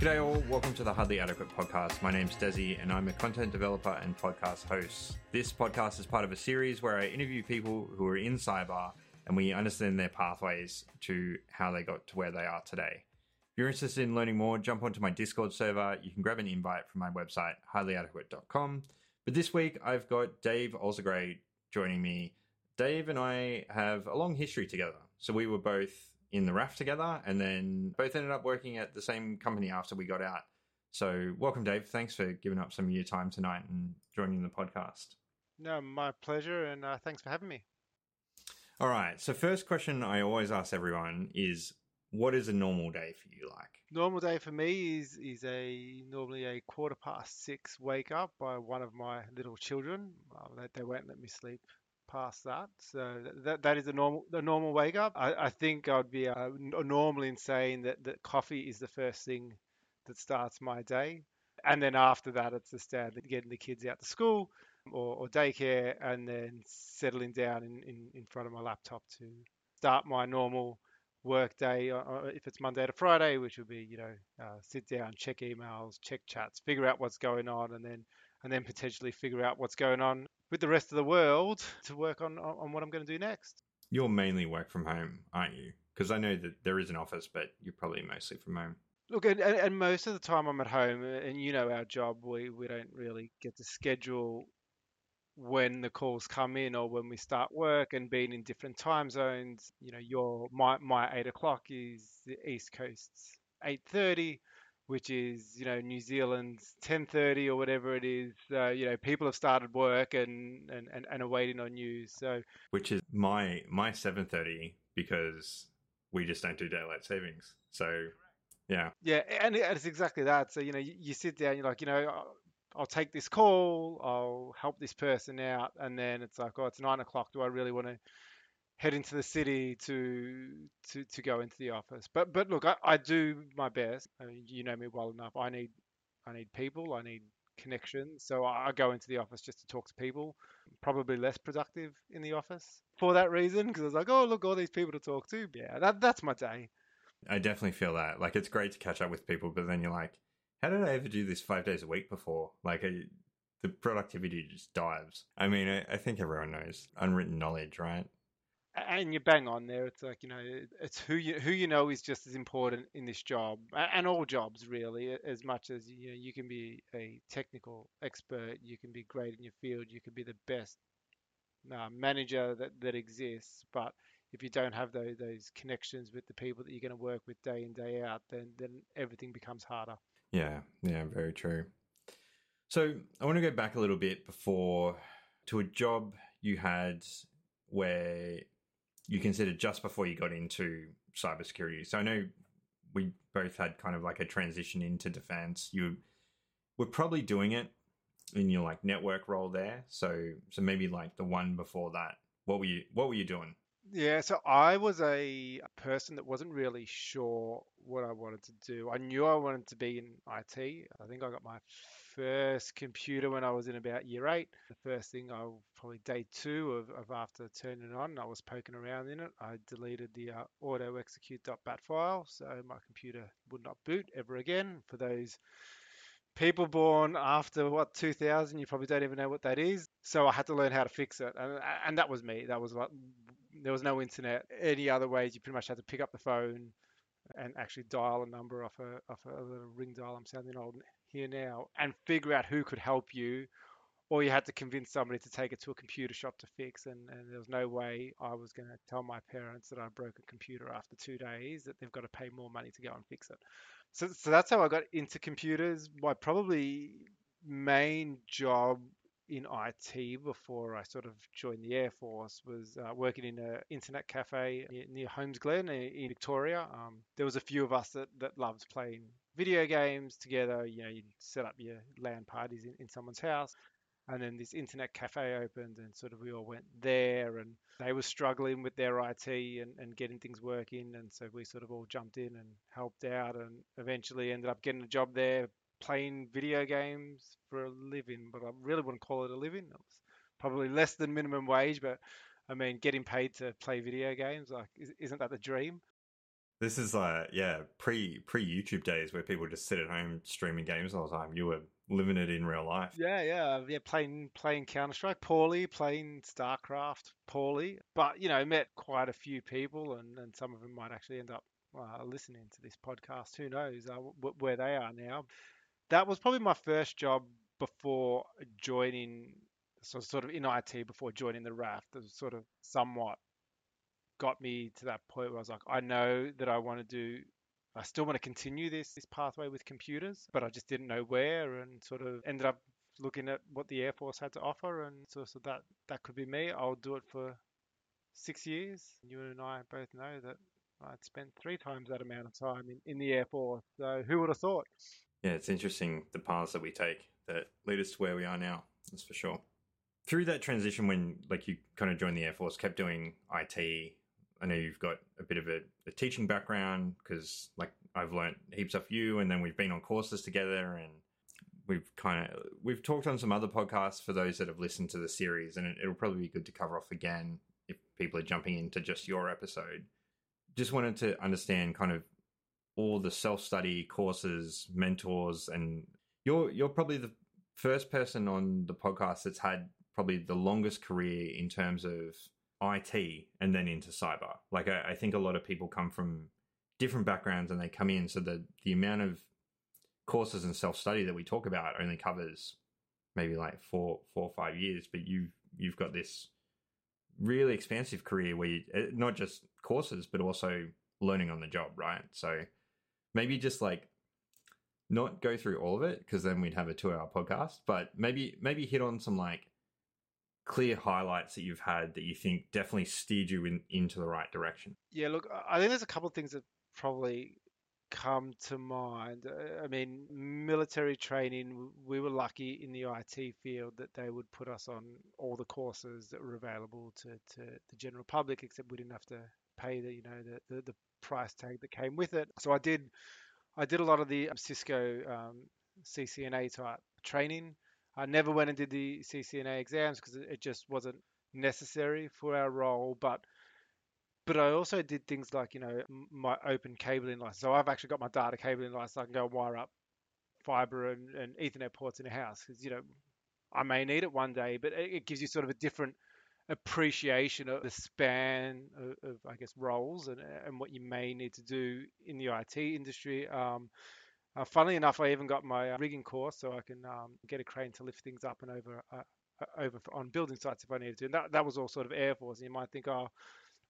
G'day all, welcome to the Hardly Adequate Podcast. My name's Desi and I'm a content developer and podcast host. This podcast is part of a series where I interview people who are in cyber and we understand their pathways to how they got to where they are today. If you're interested in learning more, jump onto my Discord server. You can grab an invite from my website, HighlyAdequate.com. But this week I've got Dave Osagray joining me. Dave and I have a long history together. So we were both in the RAF together and then both ended up working at the same company after we got out. So welcome, Dave. Thanks for giving up some of your time tonight and joining the podcast. No, my pleasure, and thanks for having me. All right. So first question I always ask everyone is, what is a normal day for you like? Normal day for me is normally a 6:15 wake up by one of my little children. They won't let me sleep past that, so that is a normal wake up. I think I'd be normal in saying that coffee is the first thing that starts my day, and then after that it's the standard getting the kids out to school or daycare, and then settling down in front of my laptop to start my normal work day. If it's Monday to Friday, which would be sit down, check emails, check chats, figure out what's going on, and then potentially figure out what's going on with the rest of the world to work on what I'm going to do next. You're mainly work from home, aren't you? Because I know that there is an office, but you're probably mostly from home. Look, and most of the time I'm at home, and our job, we don't really get to schedule when the calls come in or when we start work, and being in different time zones. My 8:00 is the East Coast's 8:30. Which is, New Zealand's 10:30 or whatever it is. People have started work and are waiting on news. So, which is my 7:30, because we just don't do daylight savings. So, yeah. Yeah, and it's exactly that. So, you sit down, you're like, I'll take this call, I'll help this person out. And then it's like, oh, it's 9:00. Do I really want to head into the city to go into the office? But look, I do my best. I mean, you know me well enough. I need people. I need connections. So I go into the office just to talk to people. Probably less productive in the office for that reason, because I was like, oh, look, all these people to talk to. Yeah, that's my day. I definitely feel that. Like, it's great to catch up with people, but then you're like, how did I ever do this 5 days a week before? Like, the productivity just dives. I mean, I think everyone knows unwritten knowledge, right? And you bang on there. It's like, it's who you know is just as important in this job, and all jobs really, as much as, you can be a technical expert, you can be great in your field, you can be the best manager that exists. But if you don't have those connections with the people that you're going to work with day in, day out, then everything becomes harder. Yeah, very true. So I want to go back a little bit before to a job you had where you considered just before you got into cybersecurity. So I know we both had kind of like a transition into defense. You were probably doing it in your like network role there. So maybe like the one before that. What were you doing? Yeah, so I was a person that wasn't really sure what I wanted to do. I knew I wanted to be in IT. I think I got my first computer when I was in about year 8. The first thing, probably day 2 of after turning it on, I was poking around in it. I deleted the auto-execute.bat file, so my computer would not boot ever again. For those people born after 2000, you probably don't even know what that is. So I had to learn how to fix it, and that was me. That was like, there was no internet. Any other ways, you pretty much had to pick up the phone and actually dial a number off a little ring dial. I'm sounding old here now, and figure out who could help you, or you had to convince somebody to take it to a computer shop to fix. And there was no way I was going to tell my parents that I broke a computer after 2 days, that they've got to pay more money to go and fix it. So that's how I got into computers. My probably main job in IT before I sort of joined the Air Force was working in an internet cafe near Holmes Glen in Victoria. There was a few of us that loved playing video games together. You'd set up your LAN parties in someone's house. And then this internet cafe opened, and sort of we all went there, and they were struggling with their IT and getting things working. And so we sort of all jumped in and helped out, and eventually ended up getting a job there playing video games for a living. But I really wouldn't call it a living. It was probably less than minimum wage, but I mean, getting paid to play video games, like, isn't that the dream? This is pre YouTube days where people just sit at home streaming games all the time. You were living it in real life. Yeah. Playing Counter-Strike poorly, playing StarCraft poorly, but met quite a few people, and some of them might actually end up listening to this podcast. Who knows where they are now? That was probably my first job before joining, so sort of in IT before joining the RAF. That was sort of somewhat got me to that point where I was like, I know that I still want to continue this pathway with computers, but I just didn't know where, and sort of ended up looking at what the Air Force had to offer. And so that could be me. I'll do it for 6 years. You and I both know that I'd spent 3 times that amount of time in the Air Force. So who would have thought? Yeah, it's interesting the paths that we take that lead us to where we are now. That's for sure. Through that transition, when you kind of joined the Air Force, kept doing IT, I know you've got a bit of a teaching background, because I've learned heaps off you, and then we've been on courses together, and we've talked on some other podcasts for those that have listened to the series, and it'll probably be good to cover off again if people are jumping into just your episode. Just wanted to understand kind of all the self-study courses, mentors, and you're probably the first person on the podcast that's had probably the longest career in terms of IT and then into cyber. I think a lot of people come from different backgrounds and they come in, so the amount of courses and self-study that we talk about only covers maybe 4 or 5 years, but you've got this really expansive career where you, not just courses but also learning on the job, right? So maybe just not go through all of it, because then we'd have a 2-hour podcast, but maybe hit on some clear highlights that you've had that you think definitely steered you into the right direction. Yeah, look, I think there's a couple of things that probably come to mind. Military training, we were lucky in the IT field that they would put us on all the courses that were available to the general public, except we didn't have to pay the price tag that came with it. So I did a lot of the Cisco CCNA type training. I never went and did the CCNA exams because it just wasn't necessary for our role. But I also did things my open cabling license. So I've actually got my data cabling license. I can go wire up fiber and Ethernet ports in a house because, I may need it one day, but it gives you sort of a different appreciation of the span of I guess, roles and what you may need to do in the IT industry. Funnily enough, I even got my rigging course, so I can get a crane to lift things up and over on building sites if I needed to. And that was all sort of Air Force. And you might think, oh,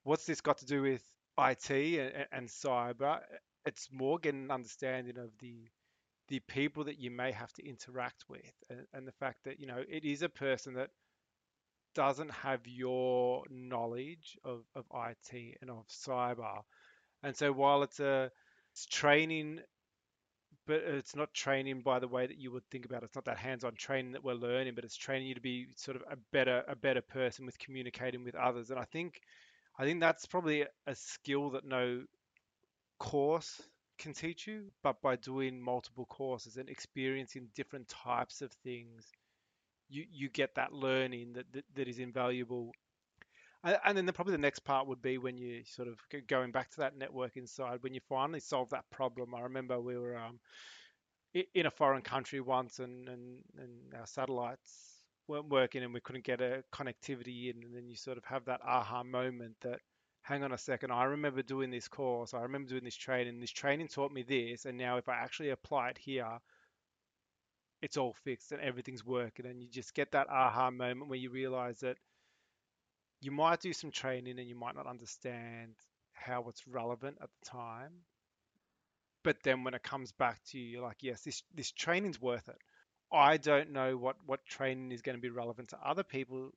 what's this got to do with IT and cyber? It's more getting an understanding of the people that you may have to interact with, and the fact that it is a person that doesn't have your knowledge of IT and of cyber. And so while it's training, but it's not training by the way that you would think about it. It's not that hands-on training that we're learning, but it's training you to be sort of a better person with communicating with others. And I think that's probably a skill that no course can teach you, but by doing multiple courses and experiencing different types of things, you get that learning that is invaluable. And then probably the next part would be when you sort of going back to that networking side, when you finally solve that problem. I remember we were in a foreign country once and our satellites weren't working and we couldn't get a connectivity in. And then you sort of have that aha moment that, hang on a second, I remember doing this course. I remember doing this training. This training taught me this. And now if I actually apply it here, it's all fixed and everything's working. And you just get that aha moment where you realize that you might do some training and you might not understand how it's relevant at the time. But then when it comes back to you, you're like, yes, this training's worth it. I don't know what training is going to be relevant to other people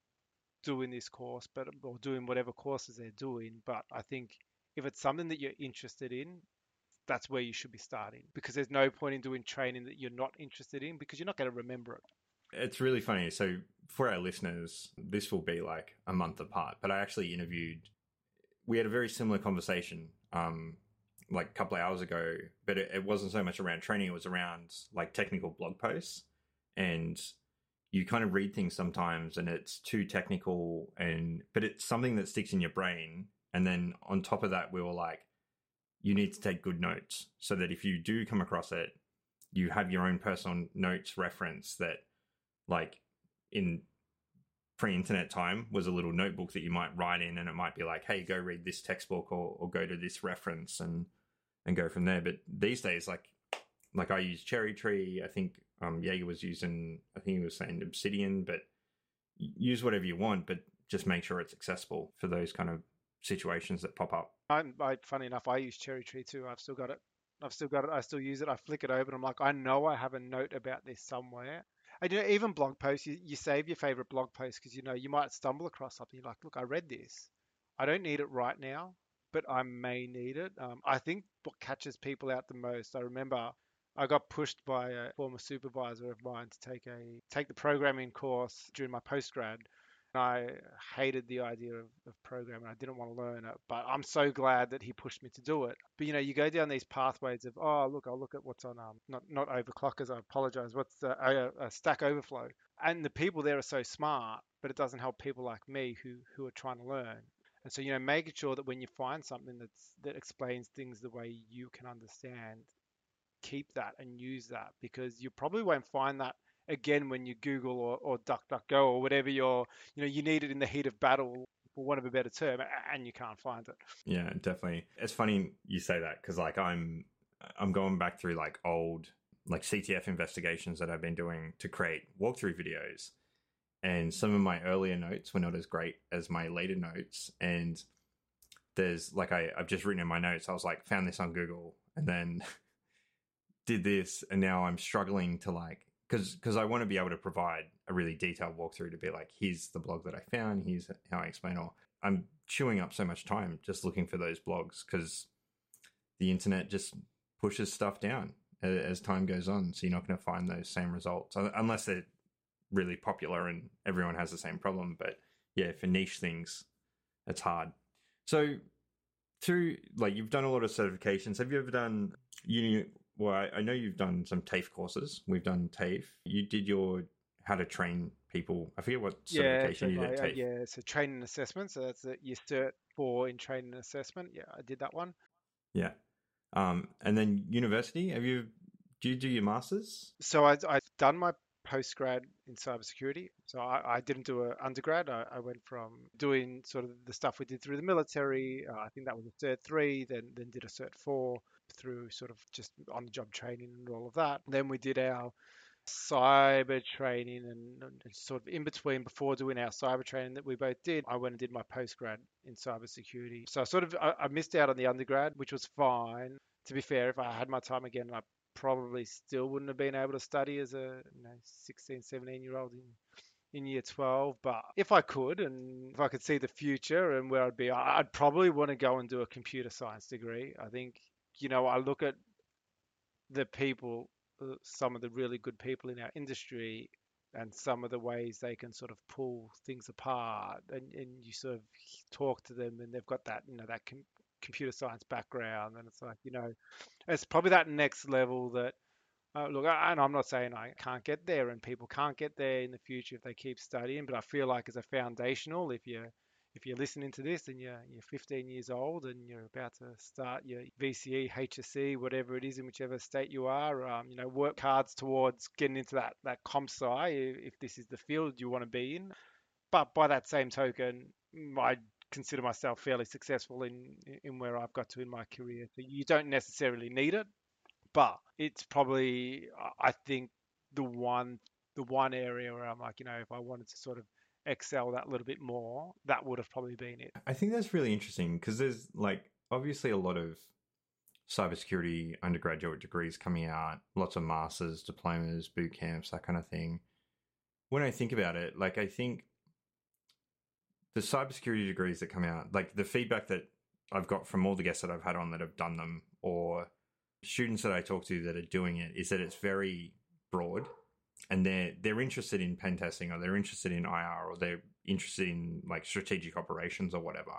doing this course, or doing whatever courses they're doing. But I think if it's something that you're interested in, that's where you should be starting, because there's no point in doing training that you're not interested in, because you're not going to remember it. It's really funny. So for our listeners, this will be a month apart, but I actually we had a very similar conversation a couple of hours ago, but it wasn't so much around training. It was around technical blog posts, and you kind of read things sometimes and it's too technical, but it's something that sticks in your brain. And then on top of that, we were like, you need to take good notes so that if you do come across it, you have your own personal notes reference that, like, in pre-internet time was a little notebook that you might write in, and it might be like, hey, go read this textbook or go to this reference and go from there. But these days, like I use Cherry Tree. I think Jaeger was using, I think he was saying Obsidian, but use whatever you want, but just make sure it's accessible for those kind of situations that pop up. Funny enough, I use Cherry Tree too. I've still got it. I still use it. I flick it open. I'm like, I know I have a note about this somewhere. And you know, even blog posts, you save your favorite blog posts because you know you might stumble across something. You're like, look, I read this. I don't need it right now, but I may need it. I think what catches people out the most. I remember I got pushed by a former supervisor of mine to take the programming course during my postgrad. And I hated the idea of programming. I didn't want to learn it, but I'm so glad that he pushed me to do it. But, you know, you go down these pathways of, oh, look, I'll look at what's on, not Overclockers, I apologize, what's Stack Overflow. And the people there are so smart, but it doesn't help people like me who are trying to learn. And so, you know, making sure that when you find something that explains things the way you can understand, keep that and use that, because you probably won't find that again when you Google or DuckDuckGo or whatever you need it in the heat of battle, for want of a better term, and you can't find it. Yeah, definitely. It's funny you say that because like I'm going back through like old like CTF investigations that I've been doing to create walkthrough videos, and some of my earlier notes were not as great as my later notes. And there's like I've just written in my notes, I was like, found this on Google and then did this, and now I'm struggling to like, because I want to be able to provide a really detailed walkthrough to be like, here's the blog that I found, here's how I explain all. I'm chewing up so much time just looking for those blogs because the internet just pushes stuff down as time goes on. So you're not going to find those same results unless they're really popular and everyone has the same problem. But yeah, for niche things, it's hard. So you've done a lot of certifications. Have you ever done uni? Well, I know you've done some TAFE courses. We've done TAFE. You did your how to train people. I forget what certification you did at TAFE. Yeah, so training and assessment. So that's your Cert 4 in training and assessment. Yeah, I did that one. Yeah. And then university, do you do your master's? So I've done my postgrad in cybersecurity. So I didn't do an undergrad. I went from doing sort of the stuff we did through the military. I think that was a Cert 3, then did a Cert 4. Through sort of just on-the-job training and all of that. Then we did our cyber training and sort of in between before doing our cyber training that we both did, I went and did my postgrad in cybersecurity. So I missed out on the undergrad, which was fine. To be fair, if I had my time again, I probably still wouldn't have been able to study as a 16, 17-year-old in year 12. But if I could, and if I could see the future and where I'd be, I'd probably want to go and do a computer science degree. I think, you know, I look at the people, some of the really good people in our industry and some of the ways they can sort of pull things apart, and you sort of talk to them and they've got that, you know, that computer science background. And it's like, you know, it's probably that next level that, and I'm not saying I can't get there and people can't get there in the future if they keep studying, but I feel like as a foundational, if you're listening to this and you're 15 years old and you're about to start your VCE, HSE, whatever it is in whichever state you are, you know, work hard towards getting into that comp sci if this is the field you want to be in. But by that same token, I consider myself fairly successful in where I've got to in my career. So you don't necessarily need it, but it's probably, I think, the one area where I'm like, you know, if I wanted to sort of excel that little bit more, that would have probably been it. I think that's really interesting because there's like obviously a lot of cybersecurity undergraduate degrees coming out, lots of masters, diplomas, boot camps, that kind of thing. When I think about it, like I think the cybersecurity degrees that come out, like the feedback that I've got from all the guests that I've had on that have done them or students that I talk to that are doing it, is that it's very broad. And they're interested in pen testing, or they're interested in IR, or they're interested in like strategic operations or whatever.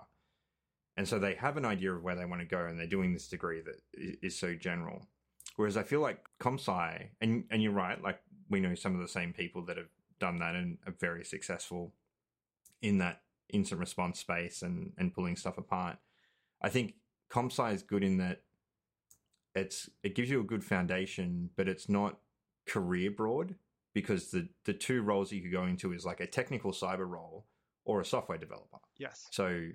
And so they have an idea of where they want to go and they're doing this degree that is so general. Whereas I feel like CompSci, and you're right, like we know some of the same people that have done that and are very successful in that instant response space and pulling stuff apart. I think CompSci is good in that it gives you a good foundation, but it's not career broad, because the two roles that you could go into is like a technical cyber role or a software developer. Yes. So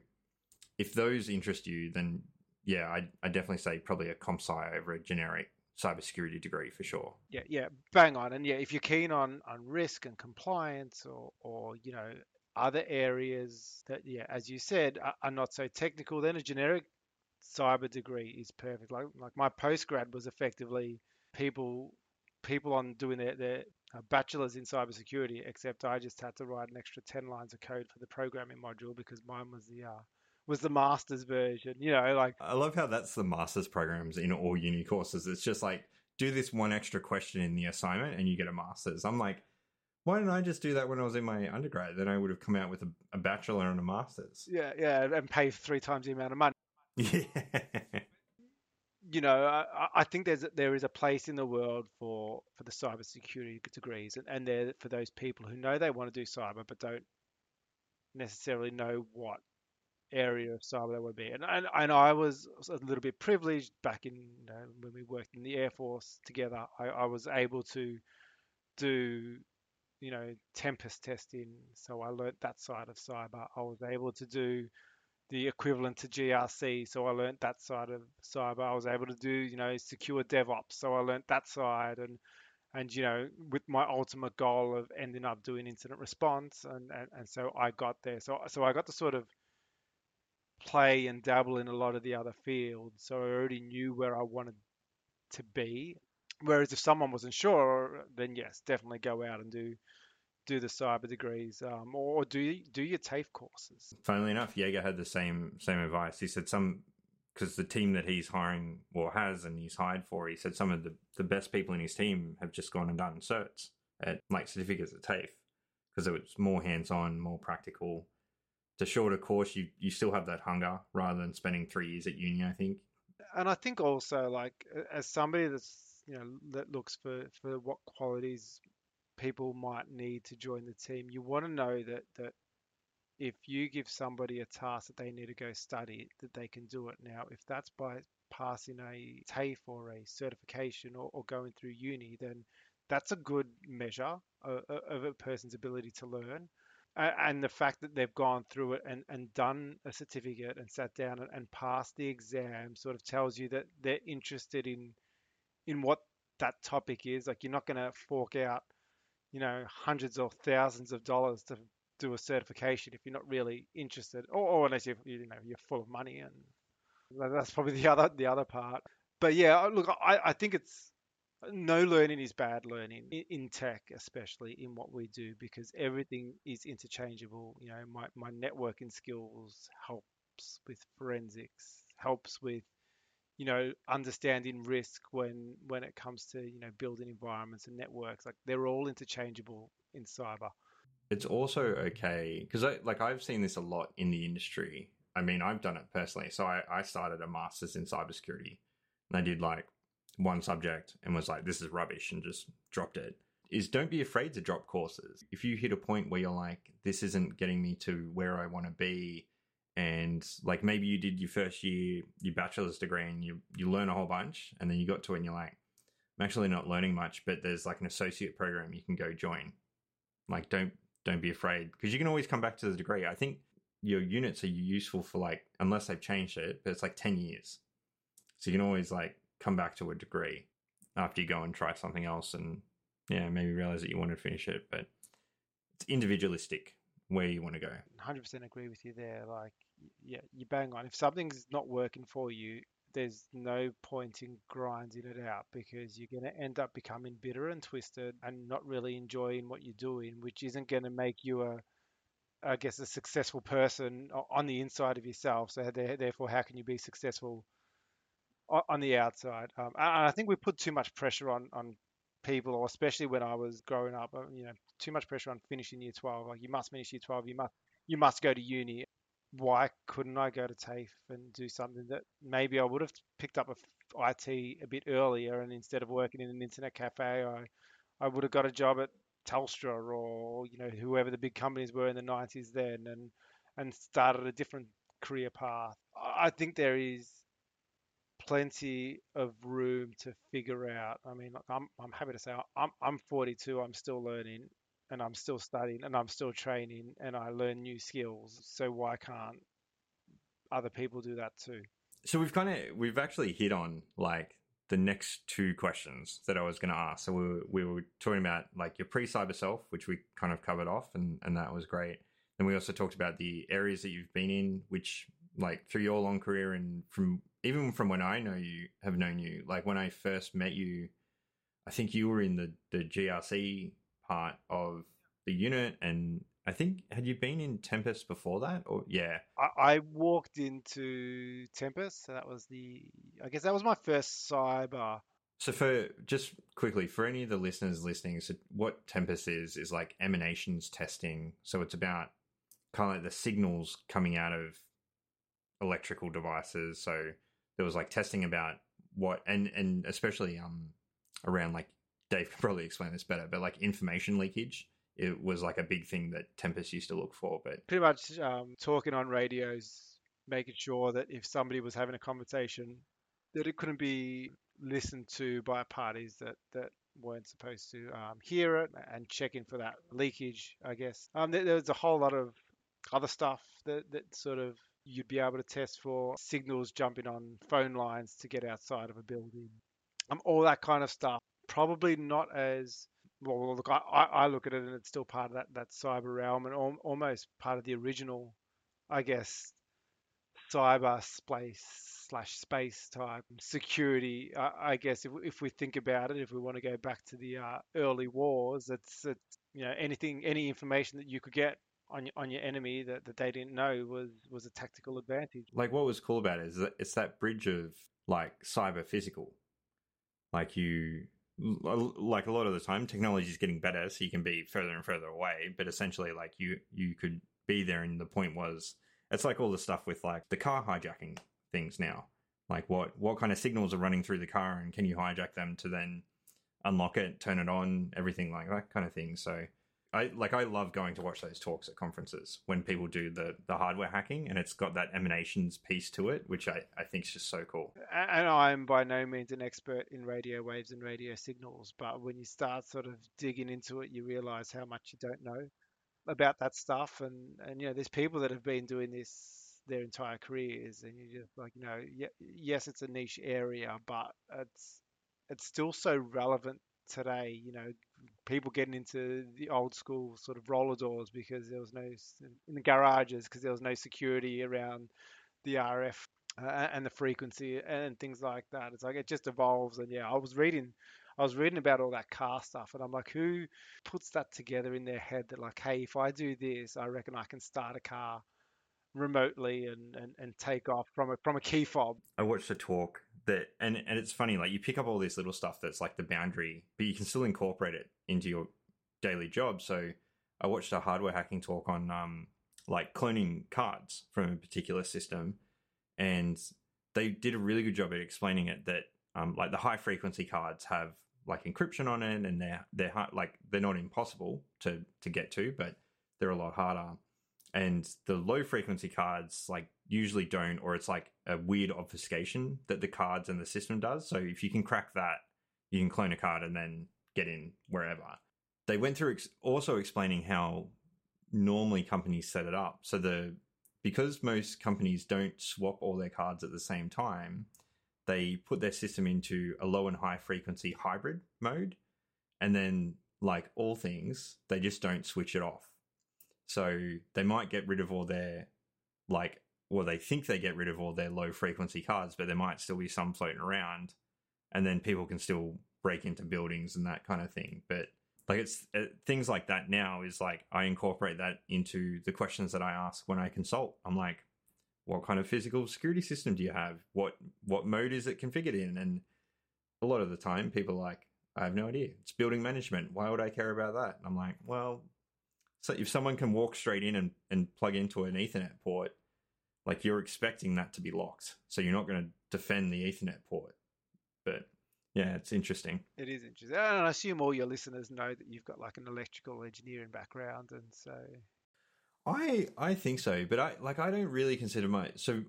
if those interest you, then yeah, I definitely say probably a comp sci over a generic cybersecurity degree for sure. Yeah, yeah, bang on. And yeah, if you're keen on risk and compliance or you know, other areas that, yeah, as you said, are not so technical, then a generic cyber degree is perfect. Like my postgrad was effectively people on doing their bachelor's in cybersecurity, except I just had to write an extra 10 lines of code for the programming module because mine was the master's version, you know, like. I love how that's the master's programs in all uni courses. It's just like, do this one extra question in the assignment and you get a master's. I'm like, why didn't I just do that when I was in my undergrad? Then I would have come out with a bachelor and a master's. Yeah, yeah, and pay 3 times the amount of money. Yeah. You know, I think there is a place in the world for the cybersecurity degrees, and they're for those people who know they want to do cyber but don't necessarily know what area of cyber that would be. And I was a little bit privileged back in, you know, when we worked in the Air Force together. I was able to do, you know, Tempest testing. So I learnt that side of cyber. I was able to do the equivalent to GRC. So I learnt that side of cyber. I was able to do, you know, secure DevOps. So I learnt that side. And you know, with my ultimate goal of ending up doing incident response. And so I got there. So I got to sort of play and dabble in a lot of the other fields. So I already knew where I wanted to be. Whereas if someone wasn't sure, then yes, definitely go out and do the cyber degrees, or do your TAFE courses. Funnily enough, Jaeger had the same advice. He said because the team that he's hiring or has and he's hired for, he said some of the best people in his team have just gone and done certs, certificates at TAFE, because it was more hands-on, more practical. It's a shorter course. You still have that hunger rather than spending 3 years at uni, I think. And I think also, like, as somebody that's, you know, that looks for what qualities people might need to join the team. You want to know that if you give somebody a task that they need to go study, that they can do it. Now, if that's by passing a TAFE or a certification or going through uni, then that's a good measure of a person's ability to learn. And the fact that they've gone through it and done a certificate and sat down and passed the exam sort of tells you that they're interested in what that topic is. Like, you're not going to fork out, you know, hundreds or thousands of dollars to do a certification if you're not really interested, or unless you're full of money, and that's probably the other part. But yeah, look, I think it's no learning is bad learning in tech, especially in what we do, because everything is interchangeable. You know, my networking skills helps with forensics, helps with, you know, understanding risk when it comes to, you know, building environments and networks. Like, they're all interchangeable in cyber. It's also okay, because I've seen this a lot in the industry. I mean, I've done it personally. So I started a master's in cybersecurity, and I did like one subject and was like, this is rubbish, and just dropped it. Is don't be afraid to drop courses. If you hit a point where you're like, this isn't getting me to where I want to be, and like maybe you did your first year, your bachelor's degree, and you learn a whole bunch, and then you got to it and you're like, I'm actually not learning much, but there's like an associate program you can go join. Like, don't be afraid, because you can always come back to the degree. I think your units are useful for, like, unless they've changed it, but it's like 10 years. So you can always like come back to a degree after you go and try something else, and yeah, maybe realize that you want to finish it, but it's individualistic where you want to go. 100% agree with you there. Like, yeah, you bang on. If something's not working for you, there's no point in grinding it out, because you're going to end up becoming bitter and twisted and not really enjoying what you're doing, which isn't going to make you a successful person on the inside of yourself. So therefore, how can you be successful on the outside? And I think we put too much pressure on people, or especially when I was growing up, you know, too much pressure on finishing year 12. Like, you must finish year 12. You must go to uni. Why couldn't I go to TAFE and do something that maybe I would have picked up IT a bit earlier, and instead of working in an internet cafe, I would have got a job at Telstra, or, you know, whoever the big companies were in the 90s then, and started a different career path. I think there is plenty of room to figure out. I mean, look, I'm happy to say I'm 42. I'm still learning, and I'm still studying, and I'm still training, and I learn new skills. So why can't other people do that too? So we've actually hit on like the next two questions that I was going to ask. So we were talking about like your pre-cyber self, which we kind of covered off, and that was great. Then we also talked about the areas that you've been in, which like through your long career and from when I know you have known you, like when I first met you, I think you were in the GRC part of the unit, and I think had you been in Tempest before that? Or yeah, I walked into Tempest, so that was I guess that was my first cyber. So for just quickly for any of the listeners listening, so what Tempest is like emanations testing. So it's about kind of like the signals coming out of electrical devices. So there was like testing about what, and especially around like Dave can probably explain this better, but like information leakage, it was like a big thing that Tempest used to look for. But pretty much talking on radios, making sure that if somebody was having a conversation, that it couldn't be listened to by parties that weren't supposed to hear it, and checking for that leakage, I guess. There was a whole lot of other stuff that sort of you'd be able to test for, signals jumping on phone lines to get outside of a building, all that kind of stuff. Probably not as well. Look, I look at it, and it's still part of that cyber realm, and almost part of the original, I guess, cyber space type security. I guess if we think about it, if we want to go back to the early wars, it's you know, any information that you could get on your enemy that they didn't know was a tactical advantage. Like what was cool about it is that it's that bridge of like cyber physical. Like a lot of the time technology is getting better, so you can be further and further away, but essentially like you could be there. And the point was, it's like all the stuff with like the car hijacking things now, like what kind of signals are running through the car, and can you hijack them to then unlock it, turn it on, everything like that kind of thing. So I love going to watch those talks at conferences when people do the hardware hacking, and it's got that emanations piece to it, which I think is just so cool. And I'm by no means an expert in radio waves and radio signals, but when you start sort of digging into it, you realize how much you don't know about that stuff. And you know, there's people that have been doing this their entire careers, and you're just like, you know, yes, it's a niche area, but it's still so relevant today. You know, people getting into the old school sort of roller doors because there was no, in the garages, because there was no security around the RF and the frequency and things like that. It's like, it just evolves. And yeah, I was reading about all that car stuff, and I'm like, who puts that together in their head that like, hey, if I do this, I reckon I can start a car remotely and take off from a key fob. I watched a talk that, and it's funny, like you pick up all this little stuff that's like the boundary, but you can still incorporate it into your daily job. So I watched a hardware hacking talk on like cloning cards from a particular system, and they did a really good job at explaining it, that like the high frequency cards have like encryption on it, and they're hard, like they're not impossible to get to, but they're a lot harder. And the low frequency cards like usually don't, or it's like a weird obfuscation that the cards and the system does. So if you can crack that, you can clone a card and then get in wherever. They went through also explaining how normally companies set it up. So because most companies don't swap all their cards at the same time, they put their system into a low and high frequency hybrid mode. And then like all things, they just don't switch it off. So they might get rid of all their, like, well, they think they get rid of all their low frequency cards, but there might still be some floating around, and then people can still break into buildings and that kind of thing. But like it's things like that now is like, I incorporate that into the questions that I ask when I consult. I'm like, what kind of physical security system do you have? What mode is it configured in? And a lot of the time people are like, I have no idea. It's building management. Why would I care about that? And I'm like, well, so if someone can walk straight in and plug into an Ethernet port, like you're expecting that to be locked. So you're not going to defend the Ethernet port. But yeah, it's interesting. It is interesting. And I assume all your listeners know that you've got like an electrical engineering background. And so I think so, but I don't really consider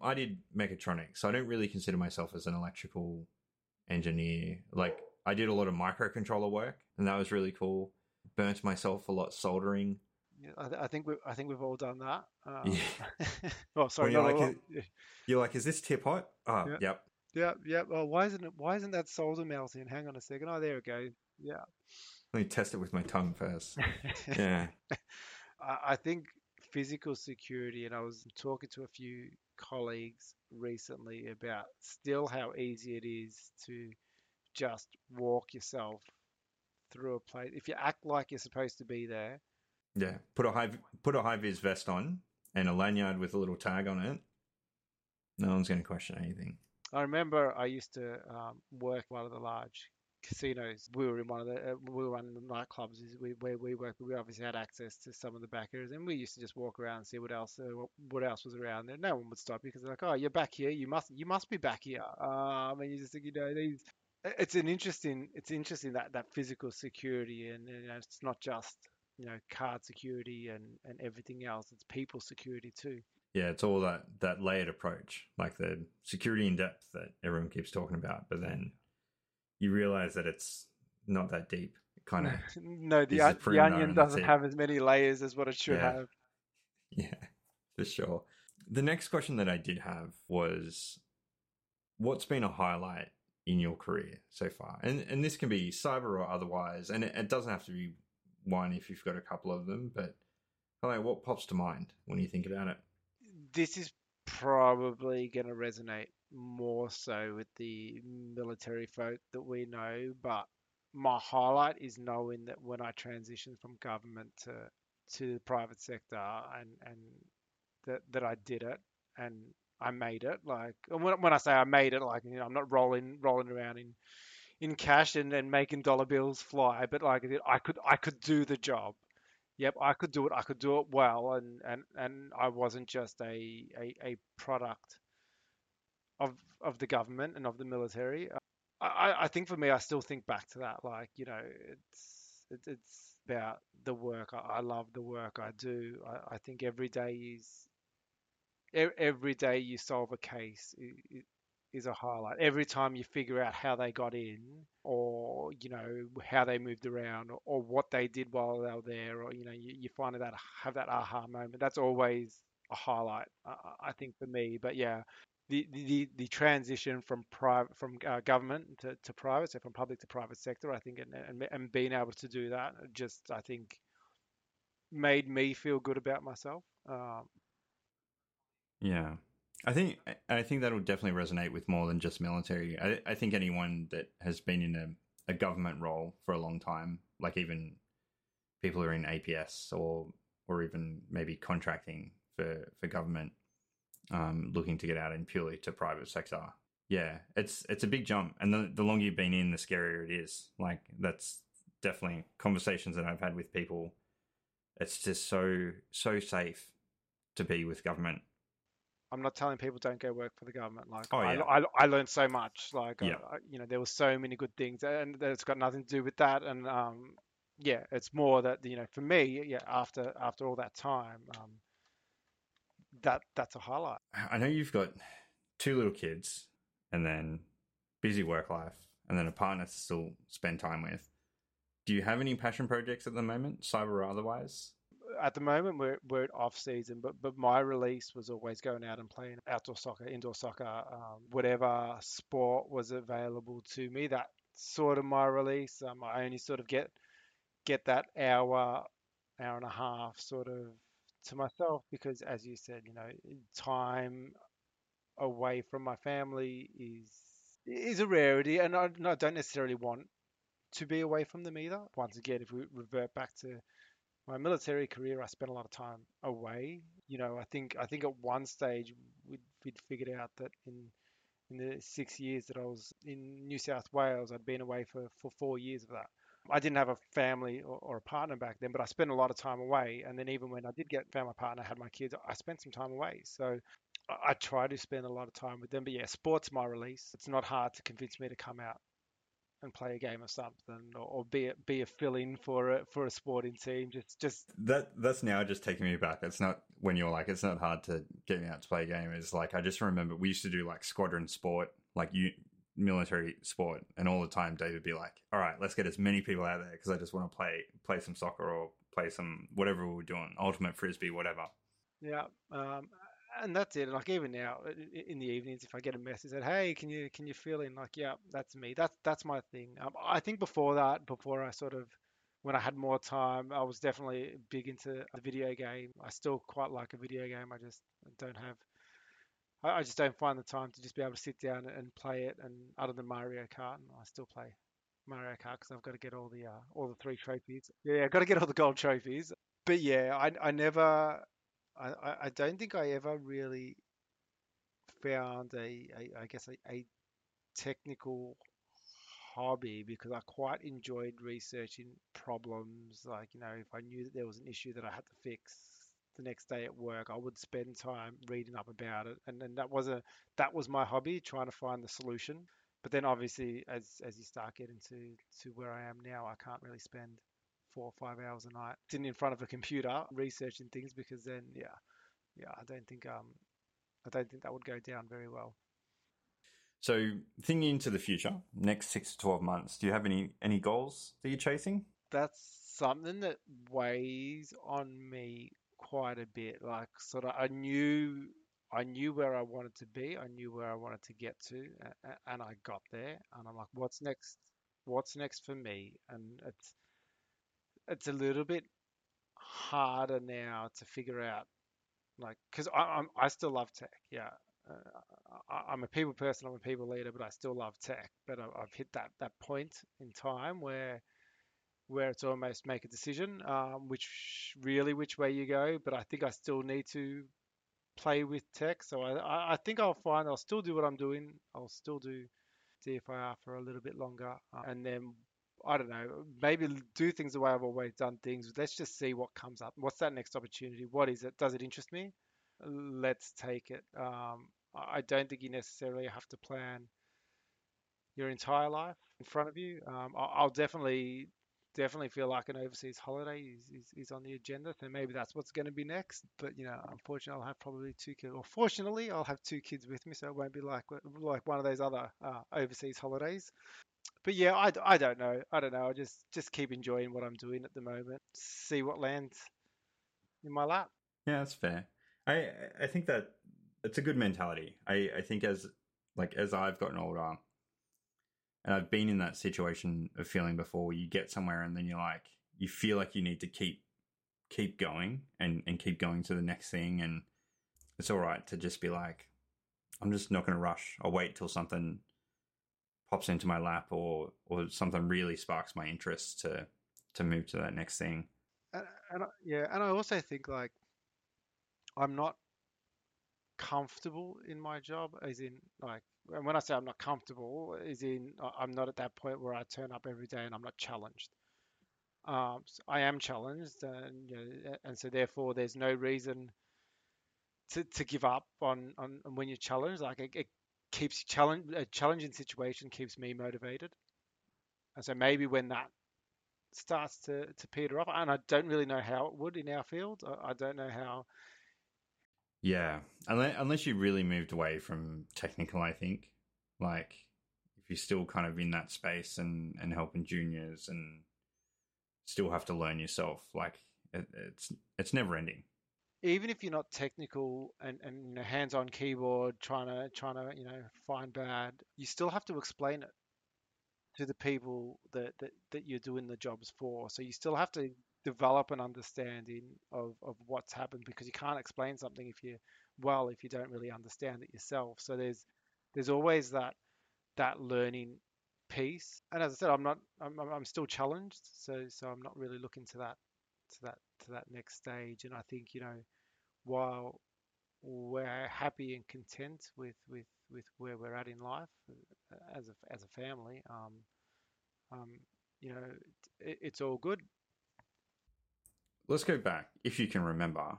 I did mechatronics, so I don't really consider myself as an electrical engineer. Like, I did a lot of microcontroller work, and that was really cool. Burnt myself a lot soldering. Yeah, I think we've all done that. Yeah. Oh, sorry. You're like, is this tip hot? Oh, yeah. Yep. Yeah. Well, why isn't that solder melting? Hang on a second. Oh, there we go. Yeah. Let me test it with my tongue first. Yeah. I think physical security, and I was talking to a few colleagues recently about still how easy it is to just walk yourself through a place. If you act like you're supposed to be there. Yeah. Put a high vis vest on and a lanyard with a little tag on it. No one's going to question anything. I remember I used to work one of the large casinos. We were in one of the nightclubs where we worked. We obviously had access to some of the back areas, and we used to just walk around and see what else was around there. No one would stop you because they're like, "Oh, you're back here. You must be back here." And you just think, these. It's interesting that physical security, and it's not just card security and everything else. It's people security too. Yeah, it's all that layered approach, like the security in depth that everyone keeps talking about, but then you realize that it's not that deep. It kind of no, the onion doesn't have as many layers as what it should have. Yeah, for sure. The next question that I did have was, what's been a highlight in your career so far? And this can be cyber or otherwise, and it doesn't have to be one if you've got a couple of them, but what pops to mind when you think about it? This is probably going to resonate more so with the military folk that we know, but my highlight is knowing that when I transitioned from government to the private sector, and that I did it and I made it. Like, and when I say I made it, like, I'm not rolling around in cash and making dollar bills fly, but like I could do the job. Yep, I could do it. I could do it well, and I wasn't just a product of the government and of the military. I think for me, I still think back to that. Like, it's about the work. I love the work I do. I think every day you solve a case is a highlight. Every time you figure out how they got in, or how they moved around, or what they did while they were there, or you find that have that aha moment. That's always a highlight, I think, for me. But yeah, the transition from government to private, so from public to private sector, I think, and being able to do that, just I think made me feel good about myself. Yeah. I think that'll definitely resonate with more than just military. I think anyone that has been in a government role for a long time, like even people who are in APS or even maybe contracting for government, looking to get out in purely to private sector. Yeah, it's a big jump. And the longer you've been in, the scarier it is. Like, that's definitely conversations that I've had with people. It's just so safe to be with government. I'm not telling people don't go work for the government. Like, oh, yeah. I learned so much. Like, yeah. There were so many good things, and it's got nothing to do with that. And it's more that for me, after all that time, that's a highlight. I know you've got two little kids, and then busy work life, and then a partner to still spend time with. Do you have any passion projects at the moment, cyber or otherwise? At the moment, we're at off season, but my release was always going out and playing outdoor soccer, indoor soccer, whatever sport was available to me. That sort of my release. I only sort of get that hour and a half sort of to myself because, as you said, time away from my family is a rarity, and I don't necessarily want to be away from them either. Once again, if we revert back to my military career, I spent a lot of time away. I think at one stage we'd figured out that in the 6 years that I was in New South Wales, I'd been away for 4 years of that. I didn't have a family or a partner back then, but I spent a lot of time away. And then even when I did found my partner, had my kids, I spent some time away. So I try to spend a lot of time with them. But yeah, sport's my release. It's not hard to convince me to come out and play a game of something, or be a fill-in for a sporting team. Just that's now just taking me back. It's not when you're like, it's not hard to get me out to play a game. It's like, I just remember we used to do like squadron sport, like military sport, and all the time Dave would be like, all right, let's get as many people out there because I just want to play some soccer or play some whatever we were doing, ultimate frisbee, whatever. Yeah. And that's it. Like even now in the evenings, if I get a message that, hey, can you fill in? Like, yeah, that's me. That's my thing. I think before I sort of, when I had more time, I was definitely big into the video game. I still quite like a video game. I just don't find the time to just be able to sit down and play it. And other than Mario Kart, and I still play Mario Kart because I've got to get all the three trophies. Yeah, I've got to get all the gold trophies. But yeah, I don't think I ever really found a technical hobby, because I quite enjoyed researching problems. Like, you know, if I knew that there was an issue that I had to fix the next day at work, I would spend time reading up about it. And then that was my hobby, trying to find the solution. But then obviously, as you start getting to where I am now, I can't really spend 4 or 5 hours a night sitting in front of a computer researching things, because then I don't think that would go down very well. So thinking into the future, next 6 to 12 months, do you have any goals that you're chasing? That's something that weighs on me quite a bit. Like, sort of, I knew where I wanted to be, I knew where I wanted to get to, and I got there, and I'm like, what's next for me? And it's a little bit harder now to figure out, like, because I still love tech. Yeah, I'm a people person, I'm a people leader, but I still love tech. But I've hit that point in time where it's almost make a decision, which way you go. But I think I still need to play with tech. So I think I'll still do what I'm doing. I'll still do DFIR for a little bit longer, and then, I don't know, maybe do things the way I've always done things. Let's just see what comes up. What's that next opportunity? What is it? Does it interest me? Let's take it. I don't think you necessarily have to plan your entire life in front of you. I'll definitely feel like an overseas holiday is on the agenda. So maybe that's what's going to be next. But, you know, unfortunately, I'll have probably 2 kids. Or fortunately, I'll have 2 kids with me. So it won't be like one of those other overseas holidays. But yeah, I don't know. I just keep enjoying what I'm doing at the moment. See what lands in my lap. Yeah, that's fair. I think that it's a good mentality. I think as I've gotten older, and I've been in that situation of feeling before, where you get somewhere and then you're like, you feel like you need to keep going and keep going to the next thing. And it's all right to just be like, I'm just not going to rush. I'll wait till something pops into my lap, or something really sparks my interest to move to that next thing. And I also think, like, I'm not comfortable in my job, as in, like, and when I say I'm not comfortable, as in I'm not at that point where I turn up every day and I'm not challenged. So I am challenged, and so therefore there's no reason to give up on when you're challenged. Like, it keeps a challenging situation keeps me motivated. And so maybe when that starts to peter off, and I don't really know how it would in our field. I don't know how. Yeah, unless you really moved away from technical, I think. Like, if you're still kind of in that space and helping juniors and still have to learn yourself, like, it's never ending. Even if you're not technical and you know, hands-on keyboard, trying to, you know, find bad, you still have to explain it to the people that you're doing the jobs for. So you still have to develop an understanding of what's happened, because you can't explain something if you don't really understand it yourself. So there's always that learning piece. And as I said, I'm still challenged, so I'm not really looking to that next stage. And I think, you know, while we're happy and content with where we're at in life as a family, you know, it's all good. Let's go back, if you can remember,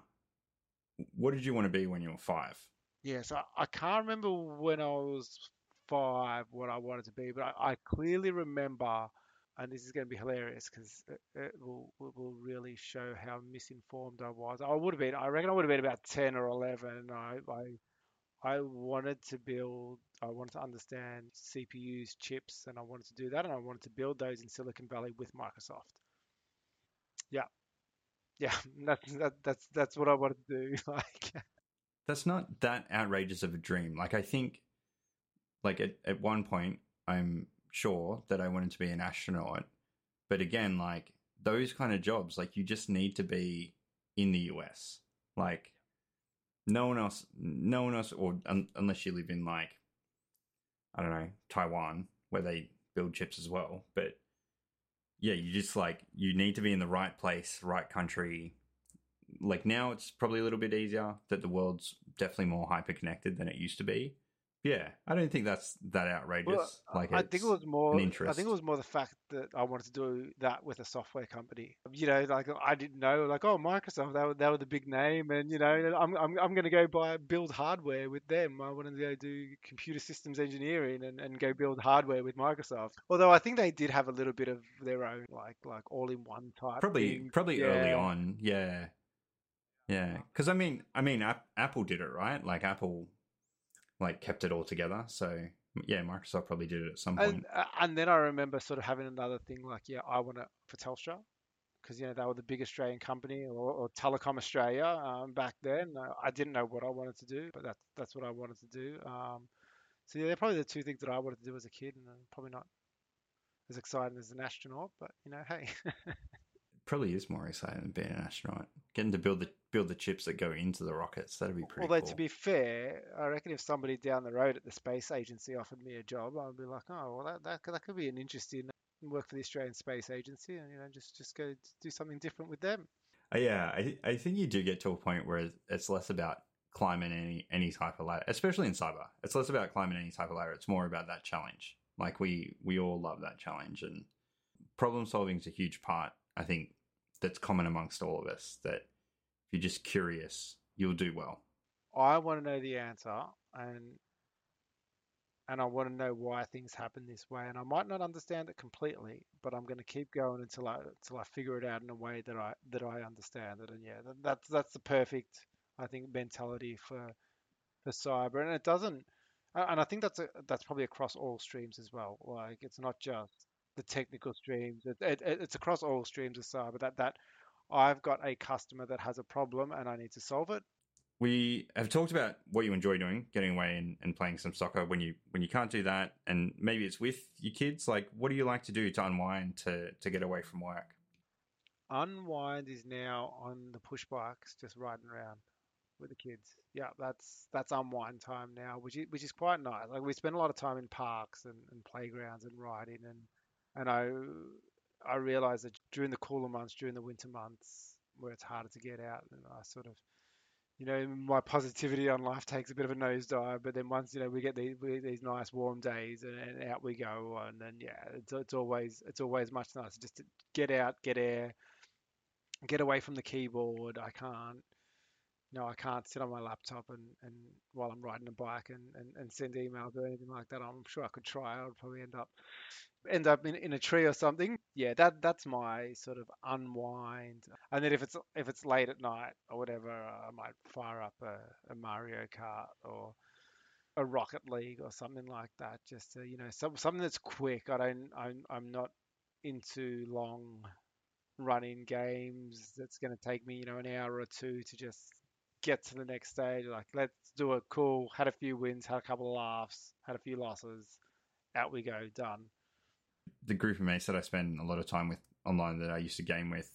what did you want to be when you were 5? Yeah, so I can't remember when I was 5 what I wanted to be, but I clearly remember, and this is going to be hilarious because it will really show how misinformed I was. I reckon I would have been about 10 or 11. I wanted to build, I wanted to understand CPUs, chips, and I wanted to do that. And I wanted to build those in Silicon Valley with Microsoft. Yeah, that's what I wanted to do. That's not that outrageous of a dream. I think, at one point, I'm sure that I wanted to be an astronaut. But again, those kind of jobs, you just need to be in the US. No one else, or unless you live in I don't know, Taiwan, where they build chips as well. But yeah, you just you need to be in the right place, right country. Now it's probably a little bit easier that the world's definitely more hyper-connected than it used to be. Yeah, I don't think that's that outrageous. Well, I think it was more the fact that I wanted to do that with a software company. I didn't know, Microsoft, they were the big name, and I'm going to go build hardware with them. I wanted to go do computer systems engineering and go build hardware with Microsoft. Although I think they did have a little bit of their own like all in one type. Probably early on, yeah, yeah. Because I mean, Apple did it right. Apple. Kept it all together. So, yeah, Microsoft probably did it at some point. And then I remember sort of having another thing I want to, for Telstra, because, they were the big Australian company or Telecom Australia back then. I didn't know what I wanted to do, but that's what I wanted to do. So, yeah, they're probably the two things that I wanted to do as a kid, and probably not as exciting as an astronaut, but, hey. It probably is more exciting than being an astronaut. Getting to build the chips that go into the rockets. That'd be pretty cool. Although, to be fair, I reckon if somebody down the road at the space agency offered me a job, I'd be like, oh, well, that could be an interesting work for the Australian Space Agency, and, just go do something different with them. Yeah, I think you do get to a point where it's less about climbing any type of ladder, especially in cyber. It's less about climbing any type of ladder. It's more about that challenge. We all love that challenge, and problem solving is a huge part, I think, that's common amongst all of us, that if you're just curious, you'll do well. I want to know the answer, and I want to know why things happen this way. And I might not understand it completely, but I'm going to keep going until I figure it out in a way that I understand it. And yeah, that's the perfect, I think, mentality for cyber. And it doesn't. And I think that's probably across all streams as well. It's not just the technical streams. It's across all streams of cyber that I've got a customer that has a problem and I need to solve it. We have talked about what you enjoy doing, getting away and playing some soccer when you can't do that, and maybe it's with your kids. What do you like to do to unwind, to get away from work? Unwind is now on the push bikes, just riding around with the kids. Yeah, that's unwind time now, which is quite nice. We spend a lot of time in parks and playgrounds and riding, and I realised that during the cooler months, during the winter months, where it's harder to get out, and I sort of, my positivity on life takes a bit of a nosedive. But then once we get these nice warm days, and out we go, and then yeah, it's always much nicer just to get out, get air, get away from the keyboard. I can't sit on my laptop and while I'm riding a bike and send emails or anything like that. I'm sure I could try. I'd probably end up in a tree or something. Yeah, that's my sort of unwind. And then if it's late at night or whatever, I might fire up a Mario Kart or a Rocket League or something like that. Just to, something that's quick. I'm not into long running games. That's going to take me an hour or two to just get to the next stage. Let's do it. Cool. Had a few wins, had a couple of laughs, had a few losses. Out we go. Done. The group of mates that I spend a lot of time with online that I used to game with,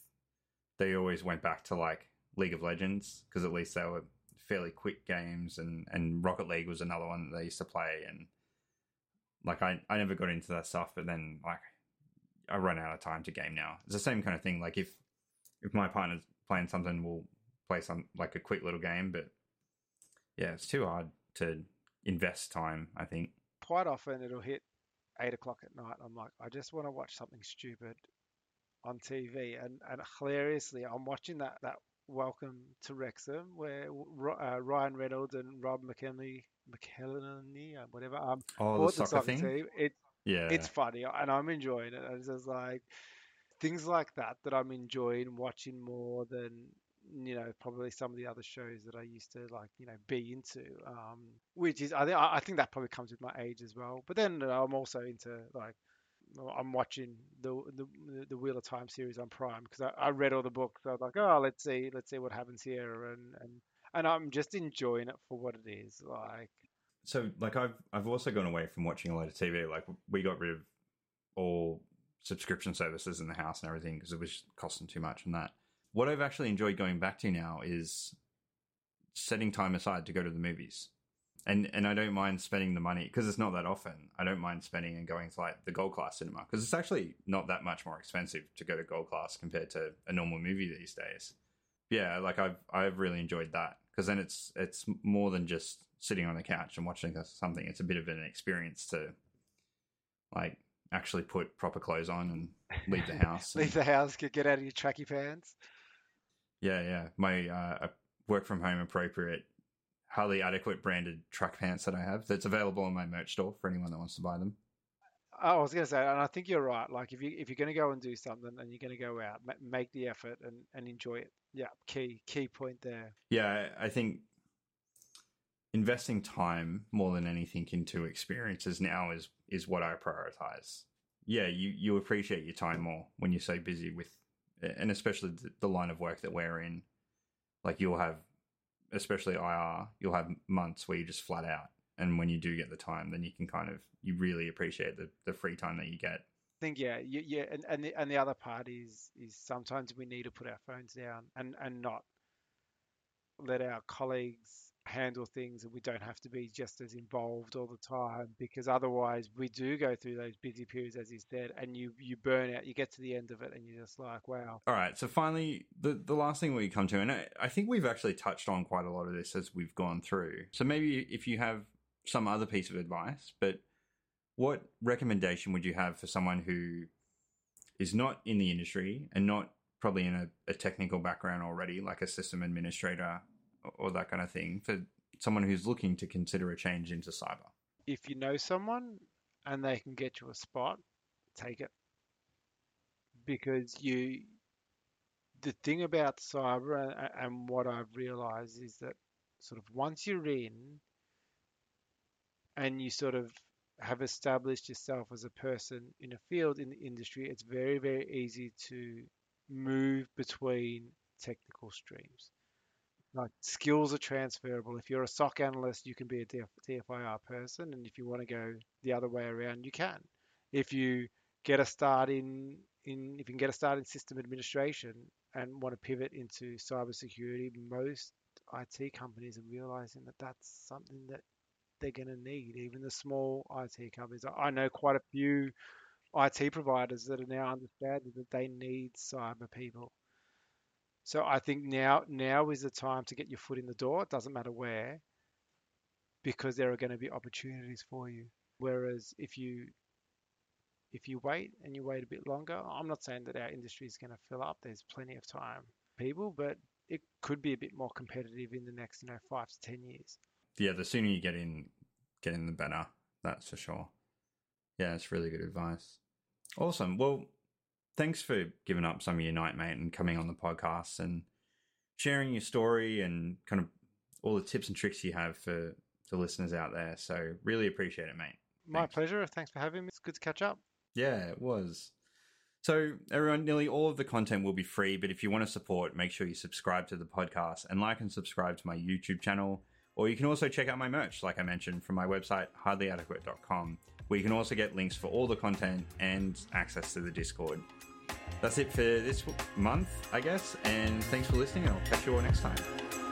they always went back to League of Legends, because at least they were fairly quick games, and Rocket League was another one that they used to play. And I never got into that stuff, but then I run out of time to game now. It's the same kind of thing. If my partner's playing something, we'll play some a quick little game, but yeah, it's too hard to invest time, I think. Quite often it'll hit 8:00 at night. I'm like, I just want to watch something stupid on TV. And hilariously, I'm watching that Welcome to Wrexham, where Ryan Reynolds and Rob McElhenney, whatever, bought the soccer team. It's funny, and I'm enjoying it. It's just like things like that I'm enjoying watching more than, you know, probably some of the other shows that I used to like, you know, be into. Which is, I think that probably comes with my age as well. But then I'm also into like, I'm watching the Wheel of Time series on Prime because I read all the books. So I was like, oh, let's see what happens here, and I'm just enjoying it for what it is. Like, so like I've also gone away from watching a lot of TV. Like we got rid of all subscription services in the house and everything because it was costing too much. And that what I've actually enjoyed going back to now is setting time aside to go to the movies. And I don't mind spending the money because it's not that often. I don't mind spending and going to like the Gold Class cinema because it's actually not that much more expensive to go to Gold Class compared to a normal movie these days. Yeah, like I've really enjoyed that because then it's more than just sitting on the couch and watching something. It's a bit of an experience to like actually put proper clothes on and leave the house. Leave the house, get out of your tracky pants. Yeah. My work from home appropriate Highly Adequate branded truck pants that I have that's available in my merch store for anyone that wants to buy them. I was going to say, and I think you're right. Like if you're going to go and do something and you're going to go out, make the effort and enjoy it. Yeah. Key point there. Yeah. I think investing time more than anything into experiences now is what I prioritize. Yeah. You appreciate your time more when you're so busy with, and especially the line of work that we're in, like you'll have, especially IR, you'll have months where you just flat out. And when you do get the time, then you can you really appreciate the free time that you get. I think, yeah. And the other part is sometimes we need to put our phones down and not let our colleagues handle things. And we don't have to be just as involved all the time, because otherwise we do go through those busy periods, as he said, and you burn out. You get to the end of it and you're just like, wow. All right, so finally the last thing we come to, and I think we've actually touched on quite a lot of this as we've gone through, so maybe if you have some other piece of advice, but what recommendation would you have for someone who is not in the industry and not probably in a technical background already, like a system administrator or that kind of thing, for someone who's looking to consider a change into cyber? If you know someone and they can get you a spot, take it. Because the thing about cyber and what I've realized is that sort of once you're in and you sort of have established yourself as a person in a field in the industry, it's very, very easy to move between technical streams. Like skills are transferable. If you're a SOC analyst, you can be a DFIR person. And if you want to go the other way around, you can. If you get a start if you can get a start in system administration and want to pivot into cybersecurity, most IT companies are realizing that that's something that they're going to need, even the small IT companies. I know quite a few IT providers that are now understanding that they need cyber people. So I think now is the time to get your foot in the door. It doesn't matter where, because there are going to be opportunities for you. Whereas if you wait and you wait a bit longer, I'm not saying that our industry is going to fill up. There's plenty of time, people, but it could be a bit more competitive in the next, 5 to 10 years. Yeah, the sooner you get in, the better. That's for sure. Yeah, that's really good advice. Awesome. Well, thanks for giving up some of your night, mate, and coming on the podcast and sharing your story and kind of all the tips and tricks you have for the listeners out there. So really appreciate it, mate. My pleasure. Thanks for having me. It's good to catch up. Yeah, it was. So everyone, nearly all of the content will be free, but if you want to support, make sure you subscribe to the podcast and like and subscribe to my YouTube channel. Or you can also check out my merch, like I mentioned, from my website, HighlyAdequate.com, where you can also get links for all the content and access to the Discord. That's it for this month, I guess, and thanks for listening, and I'll catch you all next time.